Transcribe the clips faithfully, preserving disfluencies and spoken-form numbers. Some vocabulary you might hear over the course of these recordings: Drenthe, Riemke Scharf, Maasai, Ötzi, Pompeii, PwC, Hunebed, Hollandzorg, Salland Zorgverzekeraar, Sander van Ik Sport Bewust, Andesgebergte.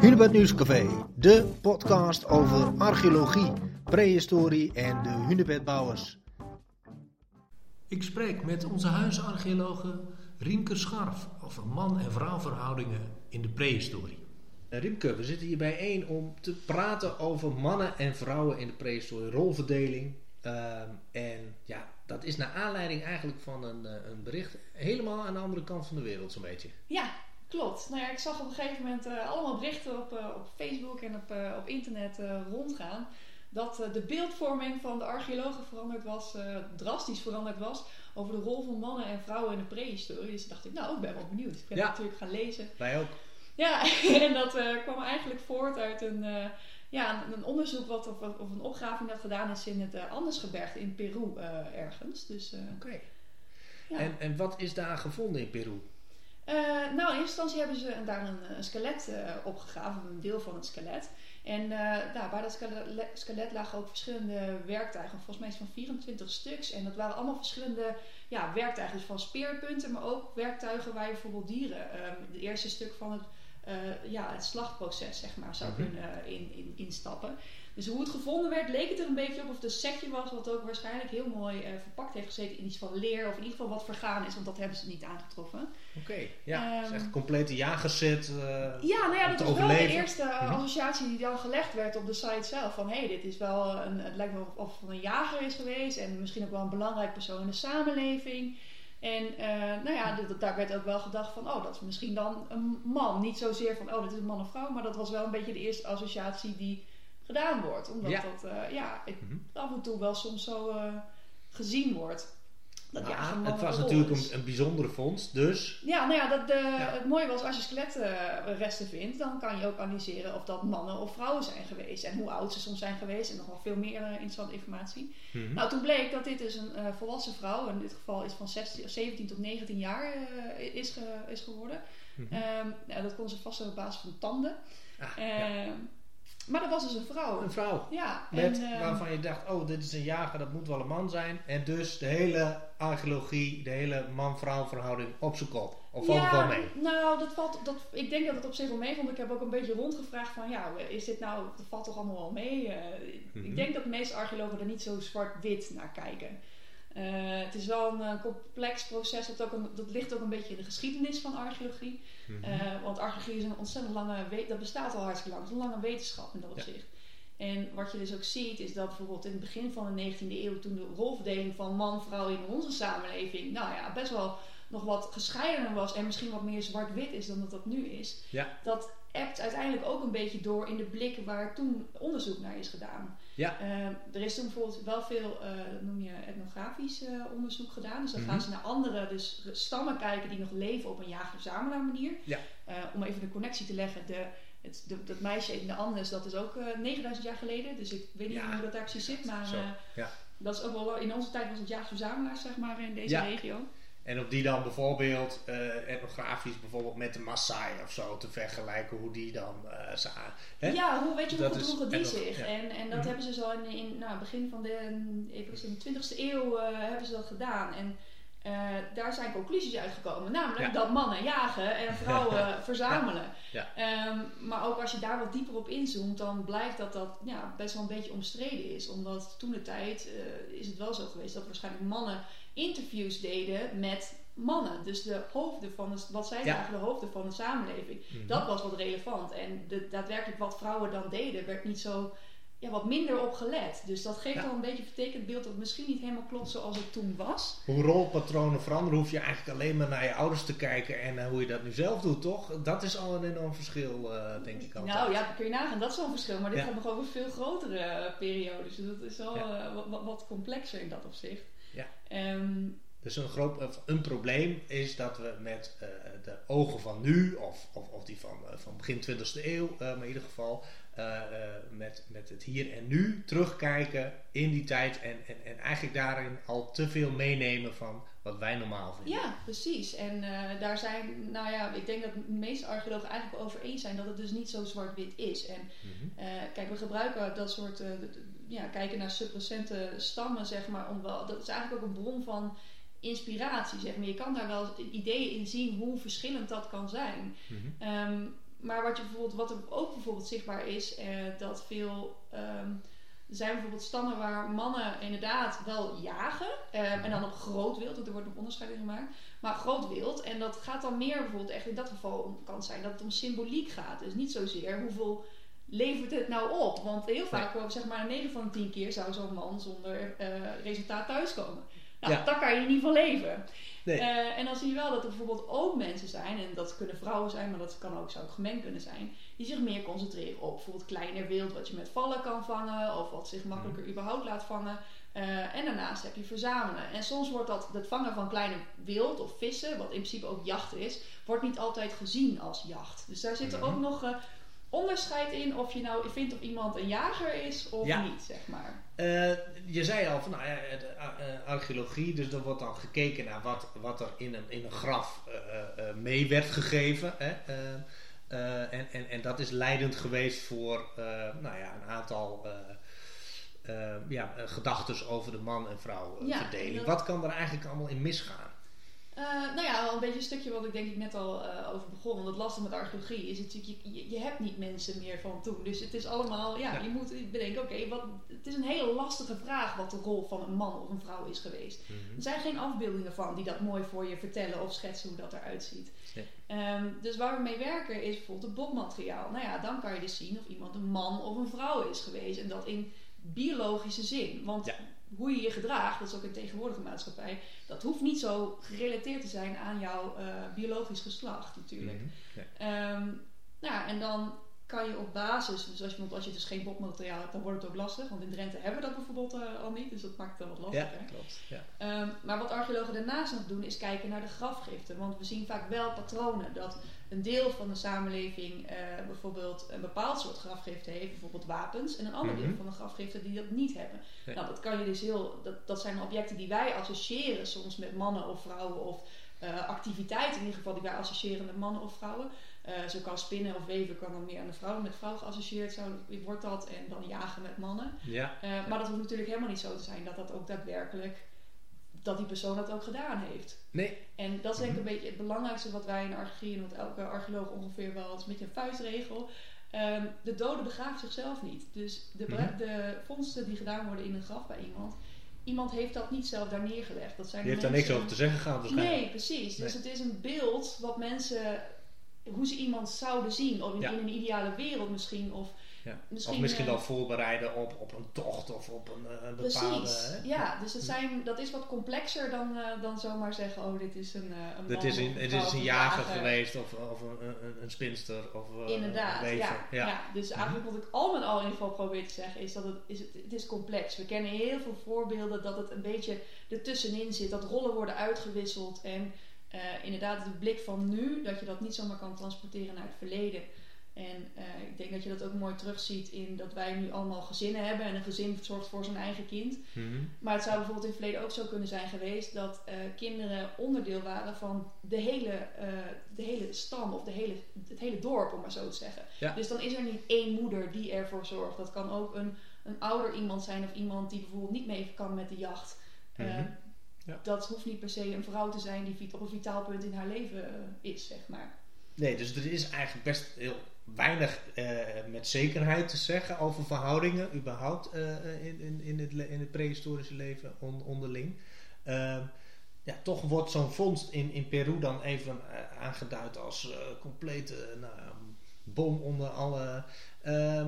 Hunebed Nieuws café, de podcast over archeologie, prehistorie en de hunebedbouwers. Ik spreek met onze huisarcheologe Riemke Scharf over man- en vrouwverhoudingen in de prehistorie. Riemke, we zitten hier bijeen om te praten over mannen en vrouwen in de prehistorie, rolverdeling. Um, en ja, dat is naar aanleiding eigenlijk van een, een bericht helemaal aan de andere kant van de wereld zo'n beetje. Ja, klopt. Nou ja, ik zag op een gegeven moment uh, allemaal berichten op, uh, op Facebook en op, uh, op internet uh, rondgaan. Dat uh, de beeldvorming van de archeologen veranderd was, uh, drastisch veranderd was, over de rol van mannen en vrouwen in de prehistorie. Dus dacht ik, nou, ik ben wel benieuwd. Ik ben ja. natuurlijk gaan lezen. Wij ook. Ja, en dat uh, kwam eigenlijk voort uit een... Uh, Ja, een onderzoek wat, of, of een opgraving dat gedaan is in het uh, Andesgebergte in Peru uh, ergens. Dus, uh, Oké. Okay. Ja. En, en wat is daar gevonden in Peru? Uh, nou, in eerste instantie hebben ze daar een, een skelet uh, opgegraven, een deel van het skelet. En uh, nou, bij dat skelet, skelet lagen ook verschillende werktuigen, volgens mij is van vierentwintig stuks. En dat waren allemaal verschillende ja, werktuigen, dus van speerpunten, maar ook werktuigen waar je bijvoorbeeld dieren, het um, eerste stuk van het... Uh, ja, het slachtproces zeg maar, zou mm-hmm. kunnen uh, in, in, instappen. Dus hoe het gevonden werd, leek het er een beetje op of het een setje was, wat ook waarschijnlijk heel mooi uh, verpakt heeft gezeten in iets van leer, of in ieder geval wat vergaan is, want dat hebben ze niet aangetroffen. Oké, okay, ja, um, het is echt een complete jagerset. Uh, ja, nou ja, dat was overleven. Wel de eerste uh, associatie die dan gelegd werd op de site zelf, van hé, hey, dit is wel, een, het lijkt wel of het een jager is geweest, en misschien ook wel een belangrijk persoon in de samenleving. En uh, nou ja, d- d- daar werd ook wel gedacht van, oh, dat is misschien dan een man. Niet zozeer van, oh, dit is een man of vrouw. Maar dat was wel een beetje de eerste associatie die gedaan wordt. Omdat ja. dat uh, ja, het mm-hmm. af en toe wel soms zo uh, gezien wordt. Dat nou, ja, het was natuurlijk een, een bijzondere vondst, dus... Ja, nou ja, dat, uh, ja, het mooie was, als je skeletresten vindt, dan kan je ook analyseren of dat mannen of vrouwen zijn geweest. En hoe oud ze soms zijn geweest. En nog wel veel meer uh, interessante informatie. Mm-hmm. Nou, toen bleek dat dit dus een uh, volwassen vrouw, in dit geval is van zestien, zeventien tot negentien jaar uh, is, ge, is geworden. Mm-hmm. Um, nou, dat kon ze vaststellen op basis van tanden. Ah, um, ja. Maar dat was dus een vrouw. Een vrouw. Ja. Met, en, uh, waarvan je dacht, oh, dit is een jager, dat moet wel een man zijn. En dus de hele archeologie, de hele man-vrouw verhouding op z'n kop. Of valt ja, het wel mee? Nou, dat valt, dat, ik denk dat het op zich wel meevalt. Ik heb ook een beetje rondgevraagd van, ja, is dit nou, dat valt toch allemaal wel mee? Uh, mm-hmm. Ik denk dat de meeste archeologen er niet zo zwart-wit naar kijken. Uh, het is wel een uh, complex proces, dat, ook een, dat ligt ook een beetje in de geschiedenis van archeologie. Mm-hmm. Uh, want archeologie is een ontzettend lange, we- dat bestaat al hartstikke lang, het is een lange wetenschap in dat ja. opzicht. En wat je dus ook ziet is dat bijvoorbeeld in het begin van de negentiende eeuw, toen de rolverdeling van man-vrouw in onze samenleving, nou ja, best wel nog wat gescheidener was en misschien wat meer zwart-wit is dan dat dat nu is. Ja. Dat ebt uiteindelijk ook een beetje door in de blikken waar toen onderzoek naar is gedaan. Ja. Uh, er is toen bijvoorbeeld wel veel, uh, noem je etnografisch uh, onderzoek gedaan. Dus dan mm-hmm. gaan ze naar andere dus stammen kijken die nog leven op een jager-verzamelaar manier. Ja. Uh, om even de connectie te leggen, de, het, de, dat meisje in de Andes, dat is ook uh, negenduizend jaar geleden. Dus ik weet niet ja. hoe dat daar precies zit, maar uh, ja. dat is ook wel, in onze tijd was het jager-verzamelaar zeg maar in deze ja. regio. En op die dan bijvoorbeeld uh, etnografisch bijvoorbeeld met de Maasai of zo te vergelijken hoe die dan uh, zagen. Hè? Ja, hoe weet je hoe gedroegen die zich? Ja. En, en dat mm-hmm. hebben ze zo in, in nou, begin van de, in de twintigste eeuw uh, hebben ze dat gedaan. En uh, daar zijn conclusies uitgekomen. Namelijk ja. dat mannen jagen en vrouwen verzamelen. Ja. Ja. Um, maar ook als je daar wat dieper op inzoomt, dan blijkt dat dat ja, best wel een beetje omstreden is. Omdat toen de tijd uh, is het wel zo geweest dat waarschijnlijk mannen interviews deden met mannen. Dus de hoofden van de, wat zij zagen, ja. de hoofden van de samenleving. Mm-hmm. Dat was wat relevant. En de, daadwerkelijk wat vrouwen dan deden, werd niet zo, ja, wat minder op gelet. Dus dat geeft ja. al een beetje een vertekend beeld dat misschien niet helemaal klopt zoals het toen was. Hoe rolpatronen veranderen, hoef je eigenlijk alleen maar naar je ouders te kijken en uh, hoe je dat nu zelf doet, toch? Dat is al een enorm verschil, uh, denk ik altijd. Nou ja, kun je nagaan, dat is wel een verschil. Maar dit ja. gaat nog over veel grotere uh, periodes. Dus dat is wel ja. uh, wat, wat complexer in dat opzicht. Ja. Um, dus een, groot, een probleem is dat we met uh, de ogen van nu, of, of, of die van, uh, van begin twintigste eeuw, uh, maar in ieder geval, uh, uh, met, met het hier en nu terugkijken in die tijd en, en, en eigenlijk daarin al te veel meenemen van wat wij normaal vinden. Ja, precies. En uh, daar zijn, nou ja, ik denk dat de meeste archeologen eigenlijk over eens zijn dat het dus niet zo zwart-wit is. En mm-hmm. uh, kijk, we gebruiken dat soort... Uh, Ja, kijken naar subrecente stammen, zeg maar. Om wel, dat is eigenlijk ook een bron van inspiratie, zeg maar. Je kan daar wel ideeën in zien hoe verschillend dat kan zijn. Mm-hmm. Um, Maar wat, je bijvoorbeeld, wat er ook bijvoorbeeld zichtbaar is, eh, dat veel... Um, er zijn bijvoorbeeld stammen waar mannen inderdaad wel jagen. Eh, en dan op groot wild, want er wordt nog onderscheid in gemaakt. Maar groot wild, en dat gaat dan meer bijvoorbeeld echt in dat geval om, kan zijn dat het om symboliek gaat. Dus niet zozeer hoeveel levert het nou op. Want heel vaak, ja. zeg maar negen van de tien keer zou zo'n man zonder eh, resultaat thuiskomen. Nou, ja. dat kan je niet van leven. Nee. Uh, en dan zie je wel dat er bijvoorbeeld ook mensen zijn, en dat kunnen vrouwen zijn, maar dat kan ook, zou ook gemengd kunnen zijn, die zich meer concentreren op bijvoorbeeld kleiner wild wat je met vallen kan vangen, of wat zich makkelijker mm. überhaupt laat vangen. Uh, en daarnaast heb je verzamelen. En soms wordt dat, het vangen van kleine wild of vissen, wat in principe ook jacht is, wordt niet altijd gezien als jacht. Dus daar zit er mm-hmm. ook nog uh, onderscheid in of je nou vindt of iemand een jager is of ja. niet, zeg maar. Uh, je zei al van nou ja, de, uh, archeologie, dus er wordt dan gekeken naar wat, wat er in een, in een graf uh, uh, mee werd gegeven. Hè? Uh, uh, en, en, en dat is leidend geweest voor uh, nou ja, een aantal uh, uh, ja, gedachten over de man- en vrouwverdeling. Ja, wat kan er eigenlijk allemaal in misgaan? Uh, nou ja, wel een beetje een stukje wat ik denk ik net al uh, over begon. Want het lastige met archeologie is natuurlijk, je, je hebt niet mensen meer van toen. Dus het is allemaal, ja, ja. je moet bedenken, oké, okay, het is een hele lastige vraag wat de rol van een man of een vrouw is geweest. Mm-hmm. Er zijn geen afbeeldingen van die dat mooi voor je vertellen of schetsen hoe dat eruit ziet. Ja. Um, dus waar we mee werken is bijvoorbeeld het botmateriaal. Nou ja, dan kan je dus zien of iemand een man of een vrouw is geweest. En dat in biologische zin. Want... Ja. Hoe je je gedraagt, dat is ook in de tegenwoordige maatschappij, dat hoeft niet zo gerelateerd te zijn aan jouw uh, biologisch geslacht natuurlijk. Mm-hmm. Ja. Um, nou, en dan kan je op basis, dus als je, als je dus geen botmateriaal hebt, dan wordt het ook lastig, want in Drenthe hebben we dat bijvoorbeeld uh, al niet, dus dat maakt het dan wat lastiger. Ja, klopt. Ja. Um, maar wat archeologen daarnaast nog doen, is kijken naar de grafgiften, want we zien vaak wel patronen, dat een deel van de samenleving uh, bijvoorbeeld een bepaald soort grafgiften heeft, bijvoorbeeld wapens, en een ander mm-hmm. deel van de grafgiften die dat niet hebben. Ja. Nou, dat kan je dus heel, dat, dat zijn objecten die wij associëren soms met mannen of vrouwen, of uh, activiteiten in ieder geval die wij associëren met mannen of vrouwen. Uh, zo kan spinnen of weven kan dan meer aan de vrouw, met vrouw geassocieerd zo wordt dat, en dan jagen met mannen. Ja. Uh, ja. Maar dat hoeft natuurlijk helemaal niet zo te zijn dat dat ook daadwerkelijk, dat die persoon dat ook gedaan heeft. Nee. En dat is denk ik een beetje het belangrijkste wat wij in archeologie, en wat elke archeoloog ongeveer wel, het is een beetje een vuistregel. Um, de dode begraaft zichzelf niet. Dus de, mm-hmm. de vondsten die gedaan worden in een graf bij iemand, iemand heeft dat niet zelf daar neergelegd. Dat zijn die heeft mensen... daar niks over te zeggen gehad waarschijnlijk. Nee, precies. Dus nee. het is een beeld wat mensen, hoe ze iemand zouden zien, of in, ja. in een ideale wereld misschien, of... Ja. Misschien, of misschien wel voorbereiden op, op een tocht of op een, een bepaalde... Precies, hè? ja. Dus het zijn, dat is wat complexer dan, uh, dan zomaar zeggen... Oh, dit is een, uh, een dit is een, dit is een jager geweest of, of een, een, een spinster of uh, Inderdaad, een ja, ja. ja. Dus eigenlijk wat ik al met al in ieder geval probeer te zeggen... is dat het is, het is complex. We kennen heel veel voorbeelden dat het een beetje ertussenin zit. Dat rollen worden uitgewisseld. En uh, inderdaad, de blik van nu... dat je dat niet zomaar kan transporteren naar het verleden... En uh, ik denk dat je dat ook mooi terugziet in dat wij nu allemaal gezinnen hebben. En een gezin zorgt voor zijn eigen kind. Mm-hmm. Maar het zou bijvoorbeeld in het verleden ook zo kunnen zijn geweest... dat uh, kinderen onderdeel waren van de hele, uh, de hele stam of de hele, het hele dorp, om maar zo te zeggen. Ja. Dus dan is er niet één moeder die ervoor zorgt. Dat kan ook een, een ouder iemand zijn of iemand die bijvoorbeeld niet mee kan met de jacht. Uh, mm-hmm. ja. Dat hoeft niet per se een vrouw te zijn die op een vitaal punt in haar leven uh, is, zeg maar. Nee, dus er is eigenlijk best heel... weinig uh, met zekerheid te zeggen over verhoudingen überhaupt uh, in, in, in, het le- in het prehistorische leven on- onderling. Uh, ja, toch wordt zo'n vondst in, in Peru dan even uh, aangeduid als uh, complete uh, nou, bom onder alle... Uh,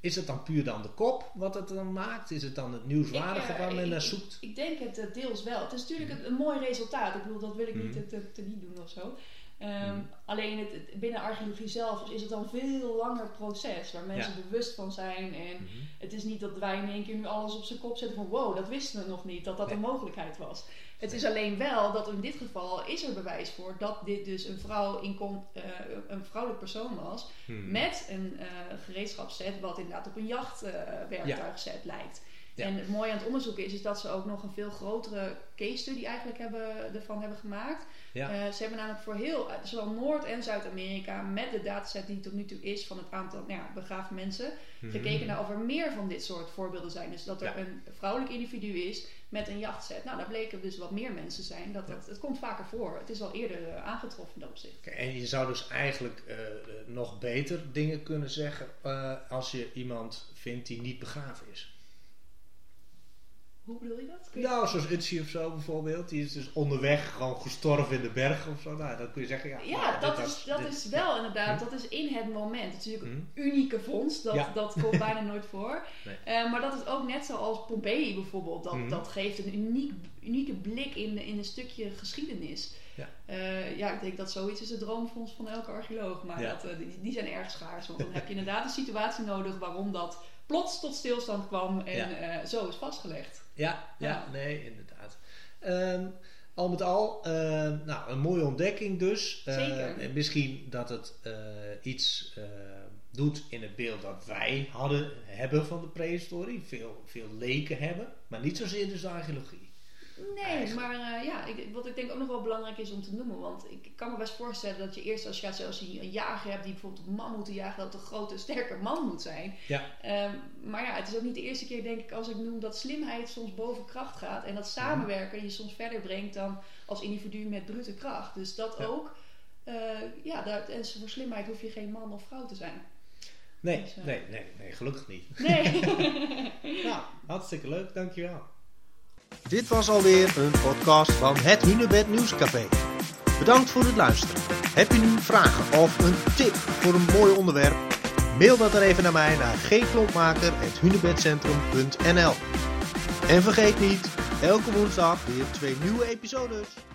is het dan puur dan de kop wat het dan maakt? Is het dan het nieuwswaardige waar men naar zoekt? Ik, ik denk het uh, deels wel. Het is natuurlijk mm. een, een mooi resultaat. Ik bedoel, dat wil ik mm. niet te, te, te niet doen of zo. Um, hmm. Alleen het, het, binnen archeologie zelf is het dan een veel langer proces waar mensen ja. bewust van zijn. En hmm. het is niet dat wij in één keer nu alles op zijn kop zetten van wow, dat wisten we nog niet, dat dat nee. een mogelijkheid was. Het is alleen wel dat in dit geval is er bewijs voor dat dit dus een, vrouw in kom, uh, een vrouwelijk persoon was hmm. met een uh, gereedschapsset wat inderdaad op een jachtwerktuigset uh, ja. lijkt. Ja. En het mooie aan het onderzoek is, is dat ze ook nog een veel grotere case study eigenlijk hebben, ervan hebben gemaakt. Ja. Uh, ze hebben namelijk voor heel, zowel Noord- en Zuid-Amerika, met de dataset die tot nu toe is van het aantal nou ja, begraven mensen, mm-hmm. gekeken naar of er meer van dit soort voorbeelden zijn. Dus dat er ja. een vrouwelijk individu is met een jachtset. Nou, daar bleken dus wat meer mensen zijn. Dat, ja. dat, het komt vaker voor. Het is al eerder uh, aangetroffen in dat opzicht. Okay, en je zou dus eigenlijk uh, nog beter dingen kunnen zeggen uh, als je iemand vindt die niet begraven is. Hoe bedoel je dat? Je nou, zoals Ötzi of zo bijvoorbeeld. Die is dus onderweg gewoon gestorven in de bergen of zo. Nou, dan kun je zeggen... Ja, ja dat, is, dat is wel inderdaad. Dat is in het moment. Het is natuurlijk een unieke vondst. Dat, ja. dat komt bijna nooit voor. Nee. Uh, maar dat is ook net zoals Pompeii bijvoorbeeld. Dat, mm-hmm. dat geeft een uniek, unieke blik in, in een stukje geschiedenis. Ja. Uh, ja, ik denk dat zoiets is de droomvondst van elke archeoloog. Maar ja. dat, uh, die, die zijn erg schaars. Want dan heb je inderdaad een situatie nodig waarom dat plots tot stilstand kwam. En ja. uh, zo is vastgelegd. Ja, ja, nee, inderdaad. Um, al met al, uh, nou, een mooie ontdekking dus. Uh, Zeker. En misschien dat het uh, iets uh, doet in het beeld dat wij hadden, hebben van de prehistorie. Veel, veel leken hebben, maar niet zozeer dus de archeologie. Nee, eigenlijk. maar uh, ja, ik, wat ik denk ook nog wel belangrijk is om te noemen. Want ik kan me best voorstellen dat je eerst als je, als je een jager hebt die bijvoorbeeld een mammoet jaagt, dat het een grote, sterke man moet zijn. Ja. Um, maar ja, het is ook niet de eerste keer, denk ik, als ik noem dat slimheid soms boven kracht gaat. En dat samenwerken je soms verder brengt dan als individu met brute kracht. Dus dat ja. ook, uh, ja, dat, en voor slimheid hoef je geen man of vrouw te zijn. Nee, dus, uh, nee, nee, nee, gelukkig niet. Nee. Nou, hartstikke leuk, dankjewel. Dit was alweer een podcast van het Hunebed Nieuws café. Bedankt voor het luisteren. Heb je nu vragen of een tip voor een mooi onderwerp? Mail dat dan even naar mij naar geeklopmaker at hunebedcentrum punt n l. En vergeet niet, elke woensdag weer twee nieuwe episodes.